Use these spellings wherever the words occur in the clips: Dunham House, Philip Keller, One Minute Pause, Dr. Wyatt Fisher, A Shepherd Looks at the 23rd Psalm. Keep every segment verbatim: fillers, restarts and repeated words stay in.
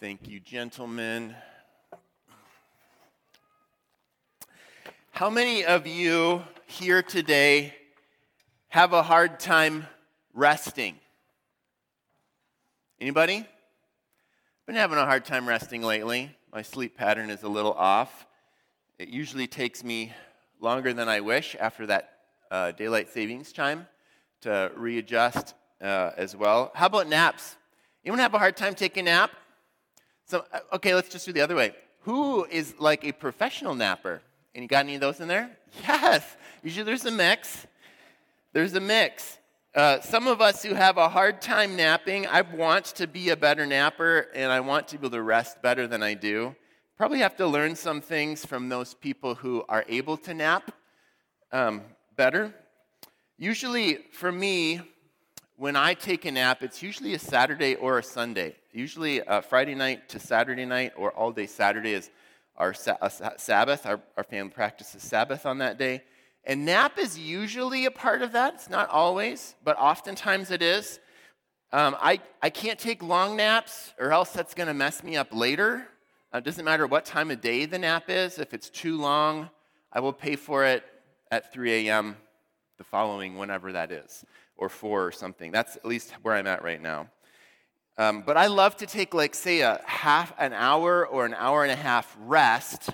Thank you, gentlemen. How many of you here today have a hard time resting? Anybody? I've been having a hard time resting lately. My sleep pattern is a little off. It usually takes me longer than I wish after that uh, daylight savings time to readjust uh, as well. How about naps? Anyone have a hard time taking a nap? So, okay, let's just do the other way. Who is like a professional napper? And you got any of those in there? Yes. Usually there's a mix. There's a mix. Uh, some of us who have a hard time napping, I want to be a better napper, and I want to be able to rest better than I do. Probably have to learn some things from those people who are able to nap um, better. Usually, for me, when I take a nap, it's usually a Saturday or a Sunday. Usually uh, Friday night to Saturday night, or all day Saturday is Our Sabbath, our, our family practices Sabbath on that day. And nap is usually a part of that. It's not always, but oftentimes it is. Um, I, I can't take long naps, or else that's going to mess me up later. Uh, it doesn't matter what time of day the nap is. If it's too long, I will pay for it at three a.m. the following, whenever that is, or four or something. That's at least where I'm at right now. Um, but I love to take, like, say, a half an hour or an hour and a half rest,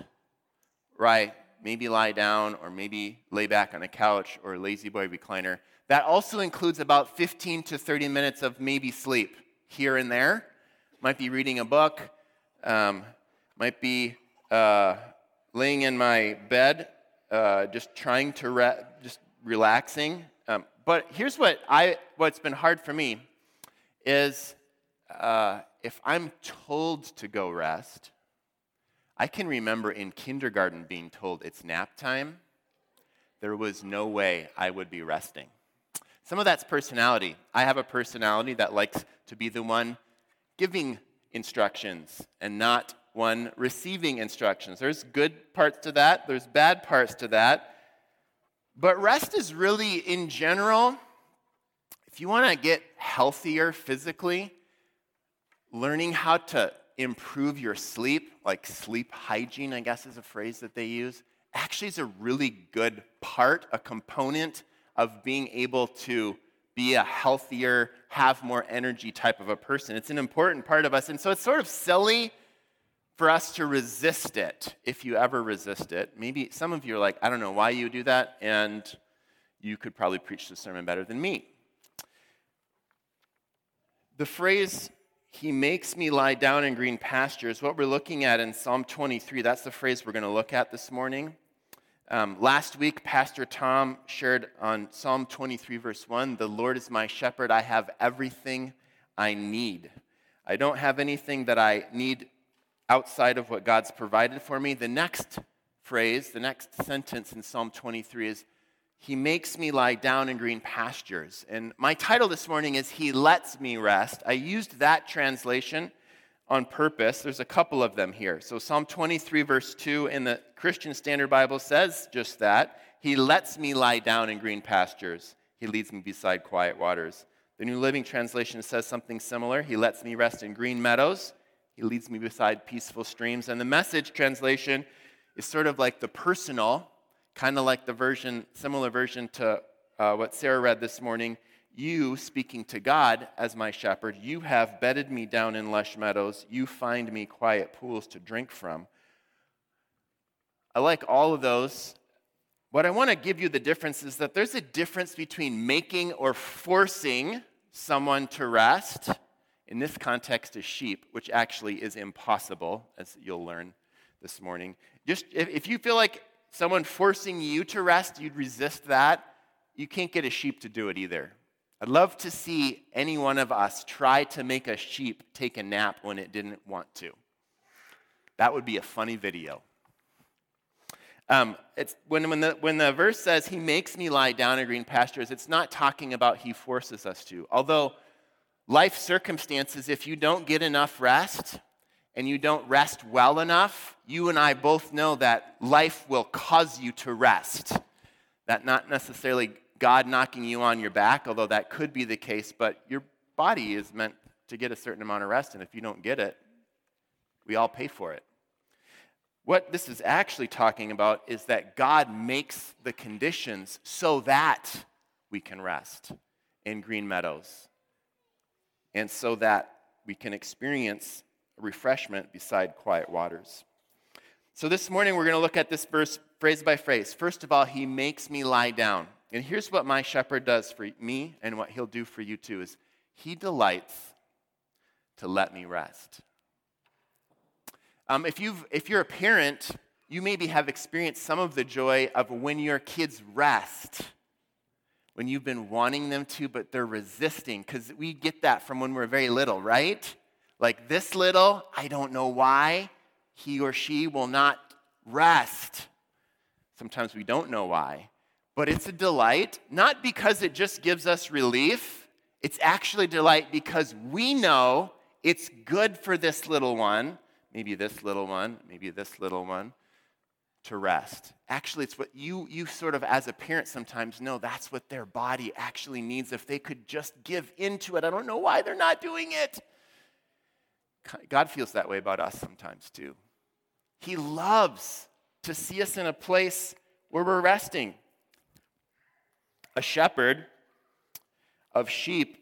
right? Maybe lie down, or maybe lay back on a couch or a lazy boy recliner. That also includes about fifteen to thirty minutes of maybe sleep here and there. Might be reading a book. Um, might be uh, laying in my bed, uh, just trying to re- just relaxing. Um, but here's what I what's been hard for me is. Uh, if I'm told to go rest, I can remember in kindergarten being told it's nap time. There was no way I would be resting. Some of that's personality. I have a personality that likes to be the one giving instructions and not one receiving instructions. There's good parts to that. There's bad parts to that. But rest is really, in general, if you want to get healthier physically, learning how to improve your sleep, like sleep hygiene, I guess is a phrase that they use, actually is a really good part, a component of being able to be a healthier, have more energy type of a person. It's an important part of us. And so it's sort of silly for us to resist it, if you ever resist it. Maybe some of you are like, I don't know why you do that, and you could probably preach the sermon better than me. The phrase, "He makes me lie down in green pastures," what we're looking at in Psalm twenty-three. That's the phrase we're going to look at this morning. Um, last week, Pastor Tom shared on Psalm twenty-three, verse one, "The Lord is my shepherd. I have everything I need." I don't have anything that I need outside of what God's provided for me. The next phrase, the next sentence in Psalm twenty-three is, "He makes me lie down in green pastures." And my title this morning is, "He lets me rest." I used that translation on purpose. There's a couple of them here. So Psalm twenty-three, verse two in the Christian Standard Bible says just that. "He lets me lie down in green pastures. He leads me beside quiet waters." The New Living Translation says something similar. "He lets me rest in green meadows. He leads me beside peaceful streams." And the Message translation is sort of like the personal, kind of like the version, similar version to uh, what Sarah read this morning. "You, speaking to God as my shepherd, you have bedded me down in lush meadows. You find me quiet pools to drink from." I like all of those. What I want to give you the difference is that there's a difference between making or forcing someone to rest, in this context, a sheep, which actually is impossible, as you'll learn this morning. Just if, if you feel like someone forcing you to rest, you'd resist that. You can't get a sheep to do it either. I'd love to see any one of us try to make a sheep take a nap when it didn't want to. That would be a funny video. Um, it's when, when, the, when the verse says, "He makes me lie down in green pastures," it's not talking about he forces us to. Although life circumstances, if you don't get enough rest, and you don't rest well enough, you and I both know that life will cause you to rest. That not necessarily God knocking you on your back, although that could be the case, but your body is meant to get a certain amount of rest, and if you don't get it, We all pay for it. What this is actually talking about is that God makes the conditions so that we can rest in green meadows and so that we can experience refreshment beside quiet waters. So this morning we're going to look at this verse phrase by phrase. First of all, he makes me lie down. And here's what my shepherd does for me and what he'll do for you too is he delights to let me rest. Um, if you've, if you're a parent, you maybe have experienced some of the joy of when your kids rest, when you've been wanting them to, but they're resisting, because we get that from when we're very little, right? Like this little, I don't know why, he or she will not rest. Sometimes we don't know why, but it's a delight, not because it just gives us relief. It's actually a delight because we know it's good for this little one, maybe this little one, maybe this little one, to rest. Actually, it's what you you sort of as a parent sometimes know that's what their body actually needs if they could just give into it. I don't know why they're not doing it. God feels that way about us sometimes too. He loves to see us in a place where we're resting. A shepherd of sheep,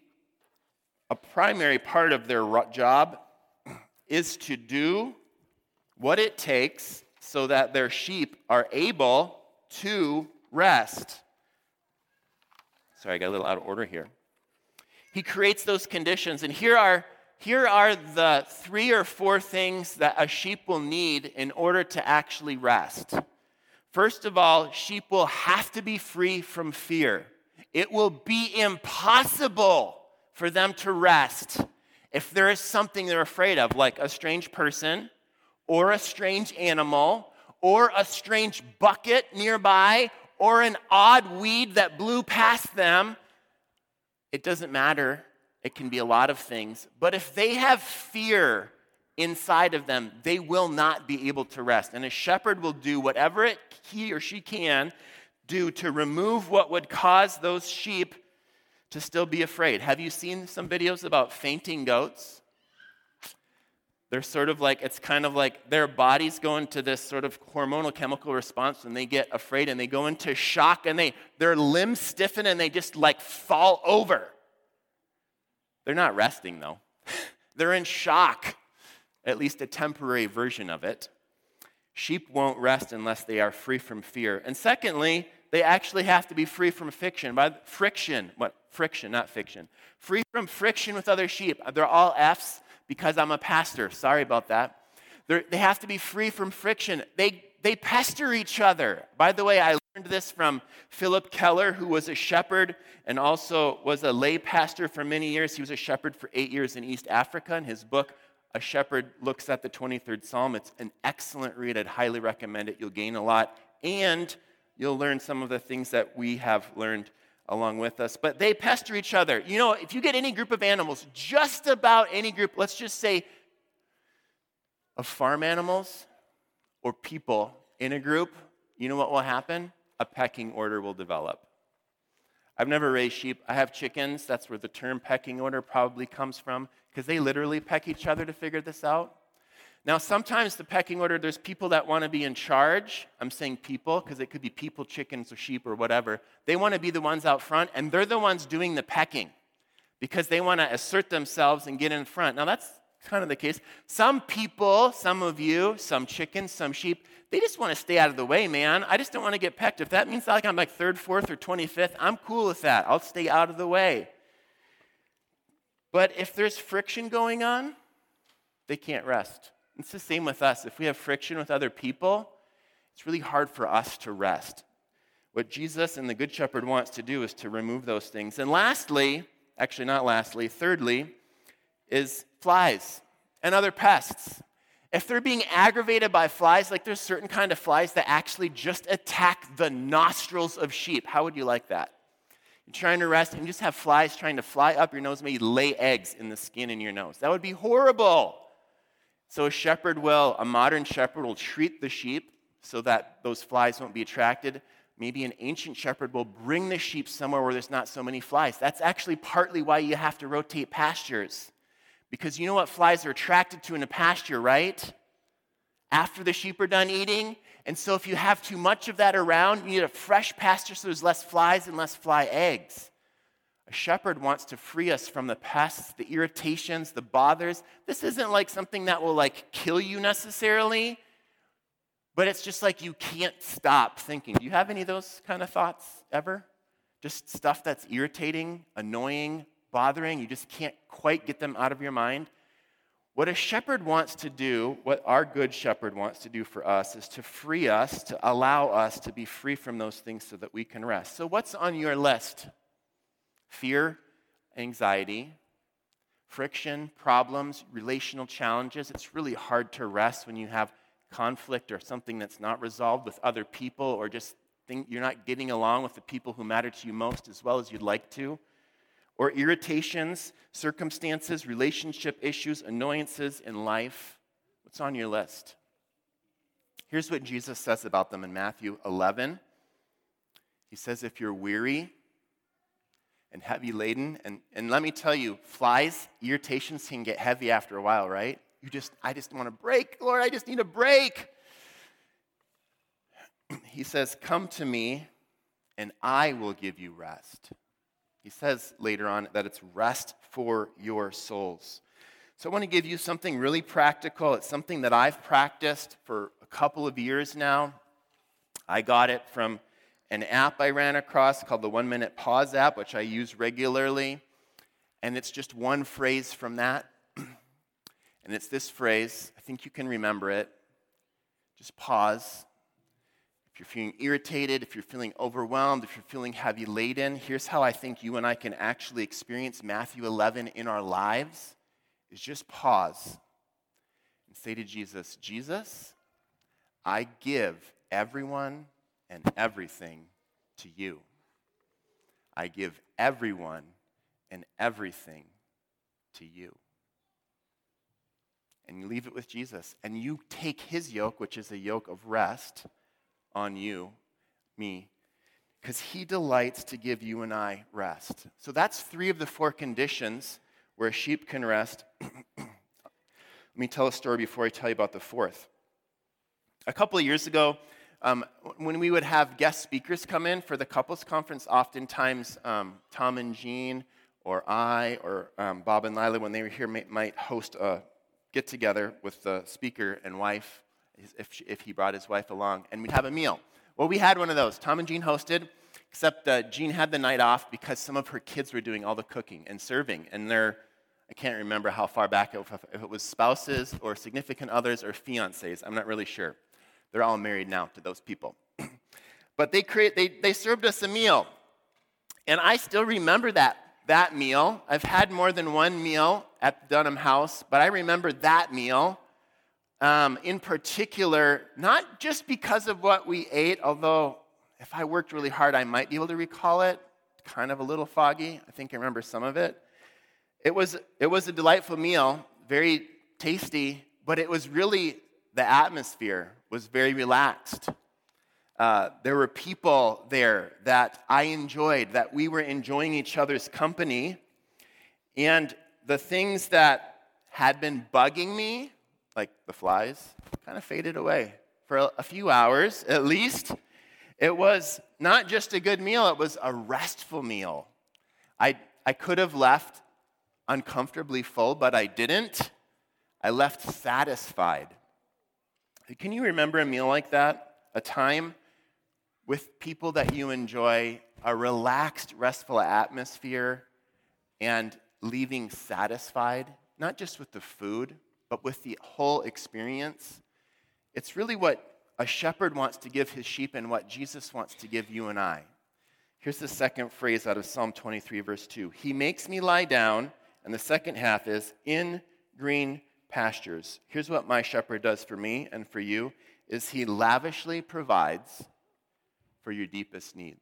a primary part of their job is to do what it takes so that their sheep are able to rest. Sorry, I got a little out of order here. He creates those conditions, and here are, here are the three or four things that a sheep will need in order to actually rest. First of all, sheep will have to be free from fear. It will be impossible for them to rest if there is something they're afraid of, like a strange person or a strange animal or a strange bucket nearby or an odd weed that blew past them, it doesn't matter. It can be a lot of things. But if they have fear inside of them, they will not be able to rest. And a shepherd will do whatever it, he or she can do to remove what would cause those sheep to still be afraid. Have you seen some videos about fainting goats? They're sort of like, it's kind of like their bodies go into this sort of hormonal chemical response and they get afraid and they go into shock and they their limbs stiffen and they just like fall over. They're not resting though. They're in shock, at least a temporary version of it. Sheep won't rest unless they are free from fear. And secondly, they actually have to be free from friction. By friction, what friction, not fiction. Free from friction with other sheep. They're all F's because I'm a pastor. Sorry about that. They're, they have to be free from friction. They they pester each other. By the way, I learned this from Philip Keller, who was a shepherd and also was a lay pastor for many years. He was a shepherd for eight years in East Africa. In his book, A Shepherd Looks at the twenty-third Psalm, it's an excellent read. I'd highly recommend it. You'll gain a lot. And you'll learn some of the things that we have learned along with us. But they pester each other. You know, if you get any group of animals, just about any group, let's just say of farm animals or people in a group, you know what will happen? A pecking order will develop. I've never raised sheep. I have chickens. That's where the term pecking order probably comes from because they literally peck each other to figure this out. Now, sometimes the pecking order, there's people that want to be in charge. I'm saying people because it could be people, chickens, or sheep, or whatever. They want to be the ones out front, and they're the ones doing the pecking because they want to assert themselves and get in front. Now, that's kind of the case. Some people, some of you, some chickens, some sheep, they just want to stay out of the way, man. I just don't want to get pecked. If that means like I'm like third, fourth, or twenty-fifth, I'm cool with that. I'll stay out of the way. But if there's friction going on, they can't rest. It's the same with us. If we have friction with other people, it's really hard for us to rest. What Jesus and the Good Shepherd wants to do is to remove those things. And lastly, actually not lastly, thirdly, is flies and other pests. If they're being aggravated by flies, like there's certain kind of flies that actually just attack the nostrils of sheep. How would you like that? You're trying to rest and you just have flies trying to fly up your nose, maybe lay eggs in the skin in your nose. That would be horrible. So a shepherd will, a modern shepherd will treat the sheep so that those flies won't be attracted. Maybe an ancient shepherd will bring the sheep somewhere where there's not so many flies. That's actually partly why you have to rotate pastures, Because you know what flies are attracted to in a pasture, right? After the sheep are done eating. And so if you have too much of that around, you need a fresh pasture so there's less flies and less fly eggs. A shepherd wants to free us from the pests, the irritations, the bothers. This isn't like something that will like kill you necessarily, but it's just like you can't stop thinking. Do you have any of those kind of thoughts ever? Just stuff that's irritating, annoying, bothering. You just can't quite get them out of your mind. What a shepherd wants to do, what our good shepherd wants to do for us, is to free us, to allow us to be free from those things so that we can rest. So what's on your list? Fear, anxiety, friction, problems, relational challenges. It's really hard to rest when you have conflict or something that's not resolved with other people, or just think you're not getting along with the people who matter to you most as well as you'd like to. Or irritations, circumstances, relationship issues, annoyances in life. What's on your list? Here's what Jesus says about them in Matthew eleven. He says, if you're weary and heavy laden, and, and let me tell you, flies, irritations can get heavy after a while, right? You just, I just want a break, Lord, I just need a break. He says, come to me and I will give you rest. He says later on that it's rest for your souls. So I want to give you something really practical. It's something that I've practiced for a couple of years now. I got it from an app I ran across called the One Minute Pause app, which I use regularly. And it's just one phrase from that. And it's this phrase. I think you can remember it. Just pause. If you're feeling irritated, if you're feeling overwhelmed, if you're feeling heavy laden, here's how I think you and I can actually experience Matthew eleven in our lives, is just pause and say to Jesus, Jesus, I give everyone and everything to you. I give everyone and everything to you. And you leave it with Jesus, and you take his yoke, which is a yoke of rest, on you, me, because he delights to give you and I rest. So that's three of the four conditions where a sheep can rest. Let me tell a story before I tell you about the fourth. A couple of years ago, um, when we would have guest speakers come in for the couples conference, oftentimes um, Tom and Jean or I or um, Bob and Lila, when they were here, may, might host a get-together with the speaker and wife, If, she, if he brought his wife along, and we'd have a meal. Well, we had one of those. Tom and Jean hosted, except uh, Jean had the night off because some of her kids were doing all the cooking and serving, and they're, I can't remember how far back, if, if it was spouses or significant others or fiancés, I'm not really sure. They're all married now to those people. But they, create, they, they served us a meal, and I still remember that, that meal. I've had more than one meal at the Dunham House, but I remember that meal. Um, in particular, not just because of what we ate, although if I worked really hard, I might be able to recall it. Kind of a little foggy. I think I remember some of it. It was it was a delightful meal, very tasty, but it was really, the atmosphere was very relaxed. Uh, there were people there that I enjoyed, that we were enjoying each other's company. And the things that had been bugging me, like the flies, kind of faded away for a few hours at least. It was not just a good meal, it was a restful meal. I I could have left uncomfortably full, but I didn't. I left satisfied. Can you remember a meal like that? A time with people that you enjoy, a relaxed, restful atmosphere, and leaving satisfied, not just with the food, but with the whole experience. It's really what a shepherd wants to give his sheep and what Jesus wants to give you and I. Here's the second phrase out of Psalm twenty-three, verse two. He makes me lie down, and the second half is, in green pastures. Here's what my shepherd does for me and for you, is he lavishly provides for your deepest needs.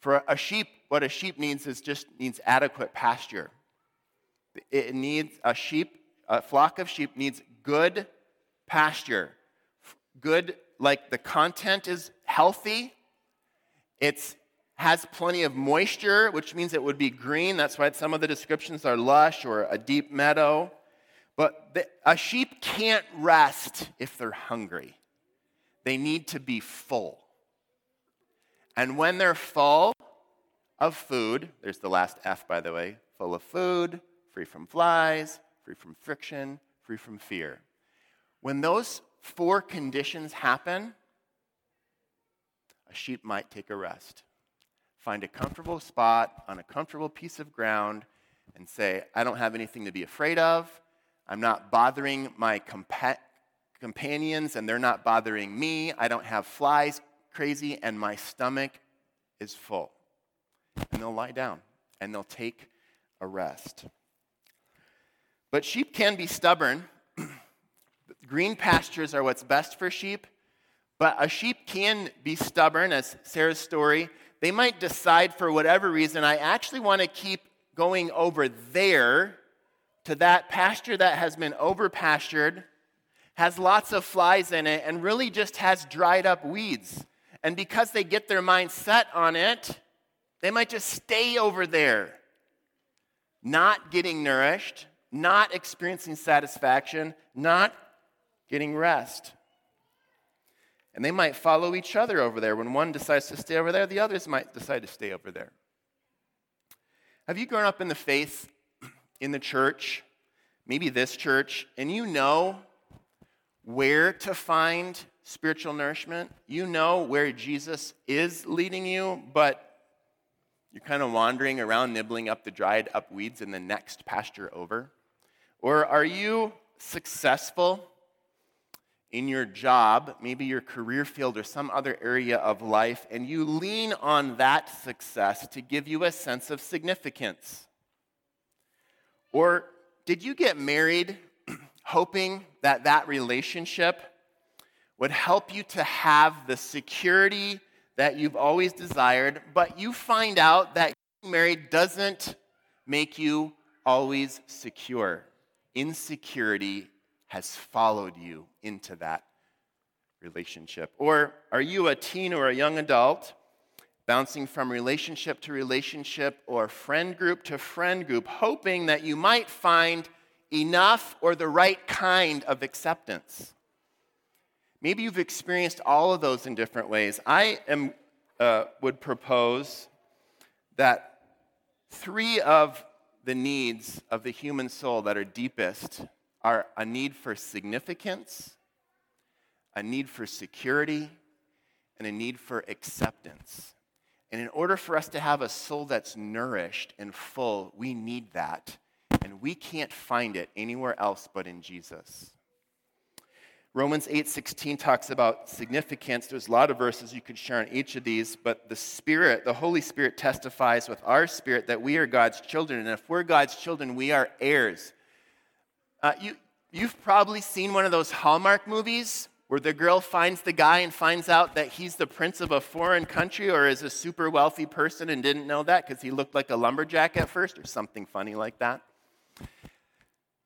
For a sheep, what a sheep needs is just needs adequate pasture. It needs a sheep A flock of sheep needs good pasture. Good, like the content is healthy. It's has plenty of moisture, which means it would be green. That's why some of the descriptions are lush or a deep meadow. But the, a sheep can't rest if they're hungry. They need to be full. And when they're full of food, there's the last F, by the way, full of food, free from flies, free from friction, free from fear. When those four conditions happen, a sheep might take a rest, find a comfortable spot on a comfortable piece of ground and say, I don't have anything to be afraid of. I'm not bothering my compa- companions and they're not bothering me. I don't have flies crazy and my stomach is full. And they'll lie down and they'll take a rest. But sheep can be stubborn. Green pastures are what's best for sheep. But a sheep can be stubborn, as Sarah's story. They might decide for whatever reason, I actually want to keep going over there to that pasture that has been overpastured, has lots of flies in it, and really just has dried up weeds. And because they get their mind set on it, they might just stay over there, not getting nourished, not experiencing satisfaction, not getting rest. And they might follow each other over there. When one decides to stay over there, the others might decide to stay over there. Have you grown up in the faith, in the church, maybe this church, and you know where to find spiritual nourishment? You know where Jesus is leading you, but you're kind of wandering around, nibbling up the dried up weeds in the next pasture over? Or are you successful in your job, maybe your career field or some other area of life, and you lean on that success to give you a sense of significance? Or did you get married hoping that that relationship would help you to have the security that you've always desired, but you find out that getting married doesn't make you always secure? Insecurity has followed you into that relationship. Or are you a teen or a young adult bouncing from relationship to relationship or friend group to friend group, hoping that you might find enough or the right kind of acceptance? Maybe you've experienced all of those in different ways. I am uh, would propose that three of the needs of the human soul that are deepest are a need for significance, a need for security, and a need for acceptance. And in order for us to have a soul that's nourished and full, we need that. And we can't find it anywhere else but in Jesus. Romans eight sixteen talks about significance. There's a lot of verses you could share on each of these, but the Spirit, the Holy Spirit testifies with our spirit that we are God's children. And if we're God's children, we are heirs. Uh, you, you've probably seen one of those Hallmark movies where the girl finds the guy and finds out that he's the prince of a foreign country or is a super wealthy person and didn't know that because he looked like a lumberjack at first or something funny like that.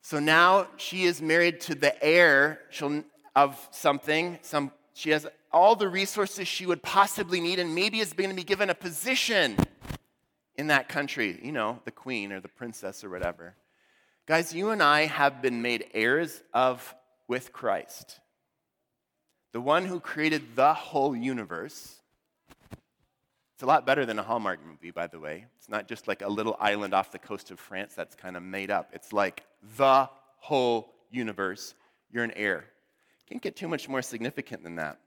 So now she is married to the heir of something. Some, she has all the resources she would possibly need and maybe is going to be given a position in that country, you know, the queen or the princess or whatever. Guys, you and I have been made heirs of with Christ, the one who created the whole universe. It's a lot better than a Hallmark movie, by the way. It's not just like a little island off the coast of France that's kind of made up. It's like the whole universe. You're an heir. Can't get too much more significant than that.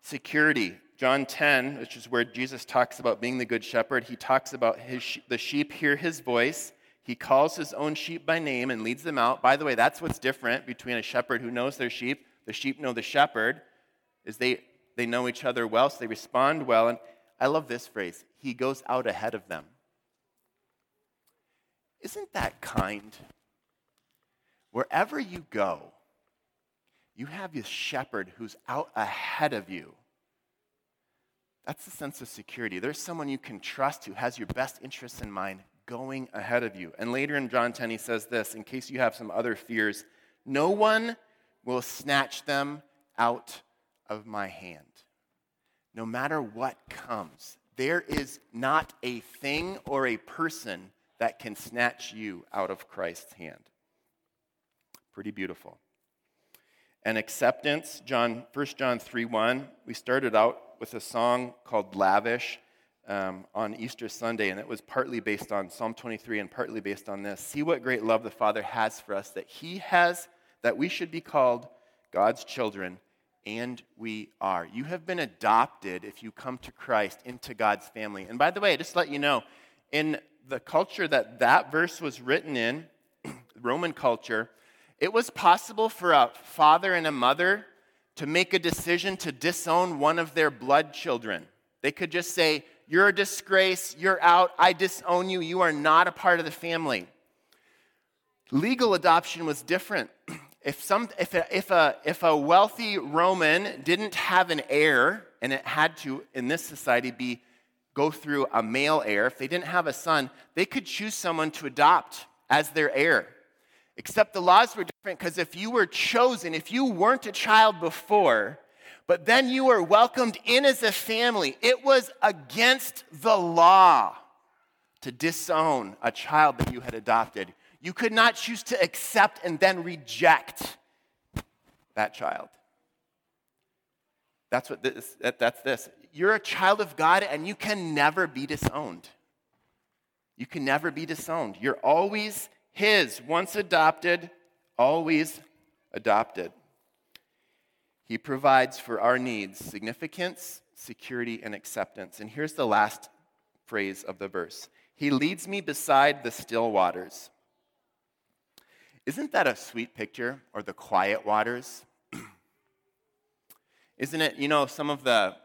Security. John ten, which is where Jesus talks about being the good shepherd, he talks about his, the sheep hear his voice. He calls his own sheep by name and leads them out. By the way, that's what's different between a shepherd who knows their sheep, the sheep know the shepherd, is they, they know each other well, so they respond well. And I love this phrase, he goes out ahead of them. Isn't that kind? Wherever you go, you have this shepherd who's out ahead of you. That's the sense of security. There's someone you can trust who has your best interests in mind, going ahead of you. And later in John ten, he says this, in case you have some other fears, no one will snatch them out of my hand. No matter what comes, There is not a thing or a person that can snatch you out of Christ's hand. Pretty beautiful. And acceptance, John, First John three one, we started out with a song called Lavish um, on Easter Sunday, and it was partly based on Psalm twenty-three and partly based on this. See what great love the Father has for us, that he has, that we should be called God's children, and we are. You have been adopted, if you come to Christ, into God's family. And by the way, just to let you know, in the culture that that verse was written in, Roman culture, it was possible for a father and a mother to make a decision to disown one of their blood children. They could just say, you're a disgrace, you're out, I disown you, you are not a part of the family. Legal adoption was different. If some, if a, if a, if a wealthy Roman didn't have an heir, and it had to, in this society, be go through a male heir, if they didn't have a son, they could choose someone to adopt as their heir. Except the laws were different, because if you were chosen, if you weren't a child before, but then you were welcomed in as a family, it was against the law to disown a child that you had adopted. You could not choose to accept and then reject that child. That's what this, that, that's this. You're a child of God, and you can never be disowned. You can never be disowned. You're always his, once adopted, always adopted. He provides for our needs significance, security, and acceptance. And here's the last phrase of the verse. He leads me beside the still waters. Isn't that a sweet picture, or the quiet waters? Isn't it, you know, some of the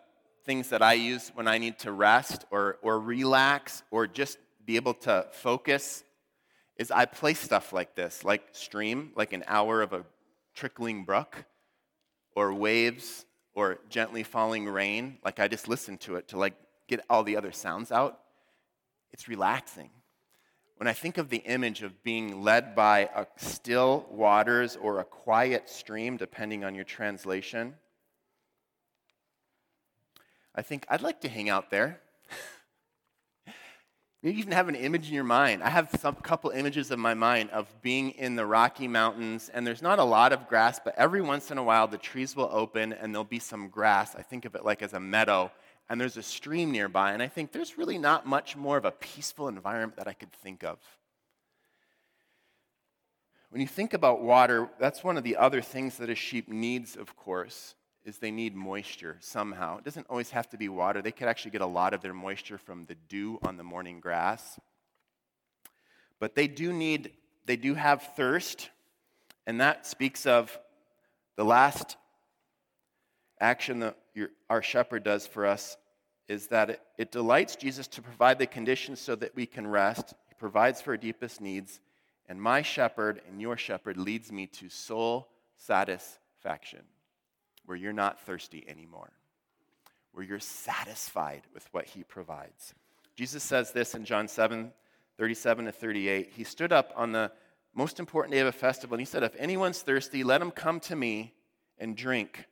things that I use when I need to rest or or relax or just be able to focus is I play stuff like this, like stream, like an hour of a trickling brook, or waves, or gently falling rain. Like I just listen to it to like get all the other sounds out. It's relaxing. When I think of the image of being led by a still waters or a quiet stream, depending on your translation, I think I'd like to hang out there. You even have an image in your mind. I have some couple images of my mind of being in the Rocky Mountains, and there's not a lot of grass, but every once in a while the trees will open and there'll be some grass. I think of it like as a meadow, and there's a stream nearby, and I think there's really not much more of a peaceful environment that I could think of. When you think about water, that's one of the other things that a sheep needs, of course, is they need moisture somehow. It doesn't always have to be water. They could actually get a lot of their moisture from the dew on the morning grass. But they do need, they do have thirst, and that speaks of the last action that your, our shepherd does for us is that it, it delights Jesus to provide the conditions so that we can rest. He provides for our deepest needs, and my shepherd and your shepherd leads me to soul satisfaction, where you're not thirsty anymore, where you're satisfied with what he provides. Jesus says this in John seven, thirty-seven to thirty-eight. He stood up on the most important day of a festival, and he said, if anyone's thirsty, let him come to me and drink.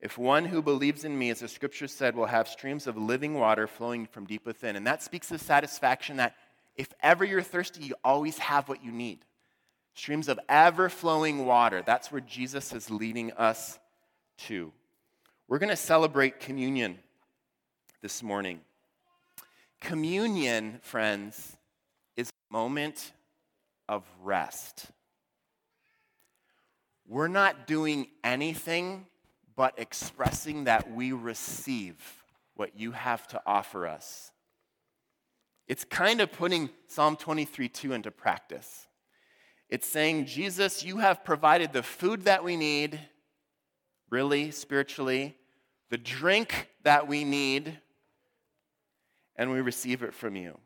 If one who believes in me, as the scripture said, will have streams of living water flowing from deep within. And that speaks of satisfaction, that if ever you're thirsty, you always have what you need. Streams of ever-flowing water. That's where Jesus is leading us Two. We're going to celebrate communion this morning. Communion, friends, is a moment of rest. We're not doing anything but expressing that we receive what you have to offer us. It's kind of putting Psalm twenty-three two into practice. It's saying, Jesus, you have provided the food that we need, really, spiritually, the drink that we need, and we receive it from you.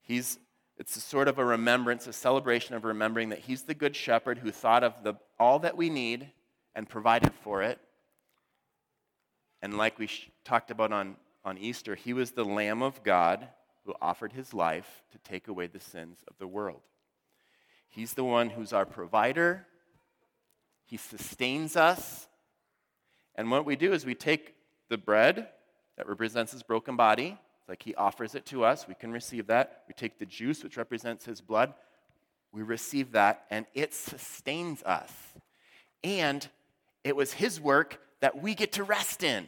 He's, it's a sort of a remembrance, a celebration of remembering that he's the good shepherd who thought of the, all that we need and provided for it. And like we sh- talked about on, on Easter, he was the Lamb of God who offered his life to take away the sins of the world. He's the one who's our provider. He sustains us. And what we do is we take the bread that represents his broken body. It's like he offers it to us. We can receive that. We take the juice, which represents his blood. We receive that, and it sustains us. And it was his work that we get to rest in.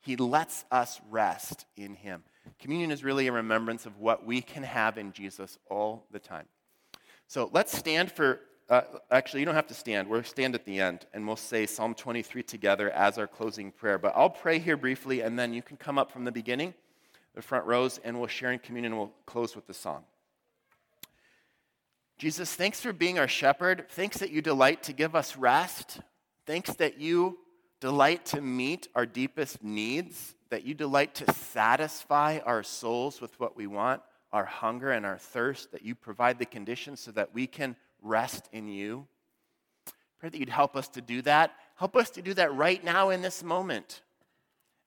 He lets us rest in him. Communion is really a remembrance of what we can have in Jesus all the time. So let's stand for, uh, actually, you don't have to stand. We'll stand at the end, and we'll say Psalm twenty-three together as our closing prayer. But I'll pray here briefly, and then you can come up from the beginning, the front rows, and we'll share in communion, and we'll close with the song. Jesus, thanks for being our shepherd. Thanks that you delight to give us rest. Thanks that you delight to meet our deepest needs, that you delight to satisfy our souls with what we want, our hunger and our thirst, that you provide the conditions so that we can rest in you. Pray that you'd help us to do that. Help us to do that right now in this moment,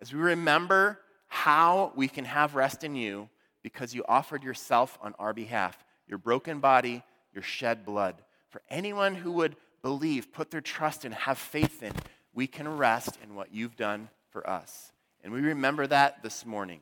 as we remember how we can have rest in you because you offered yourself on our behalf, your broken body, your shed blood. For anyone who would believe, put their trust in, have faith in, we can rest in what you've done for us. And we remember that this morning.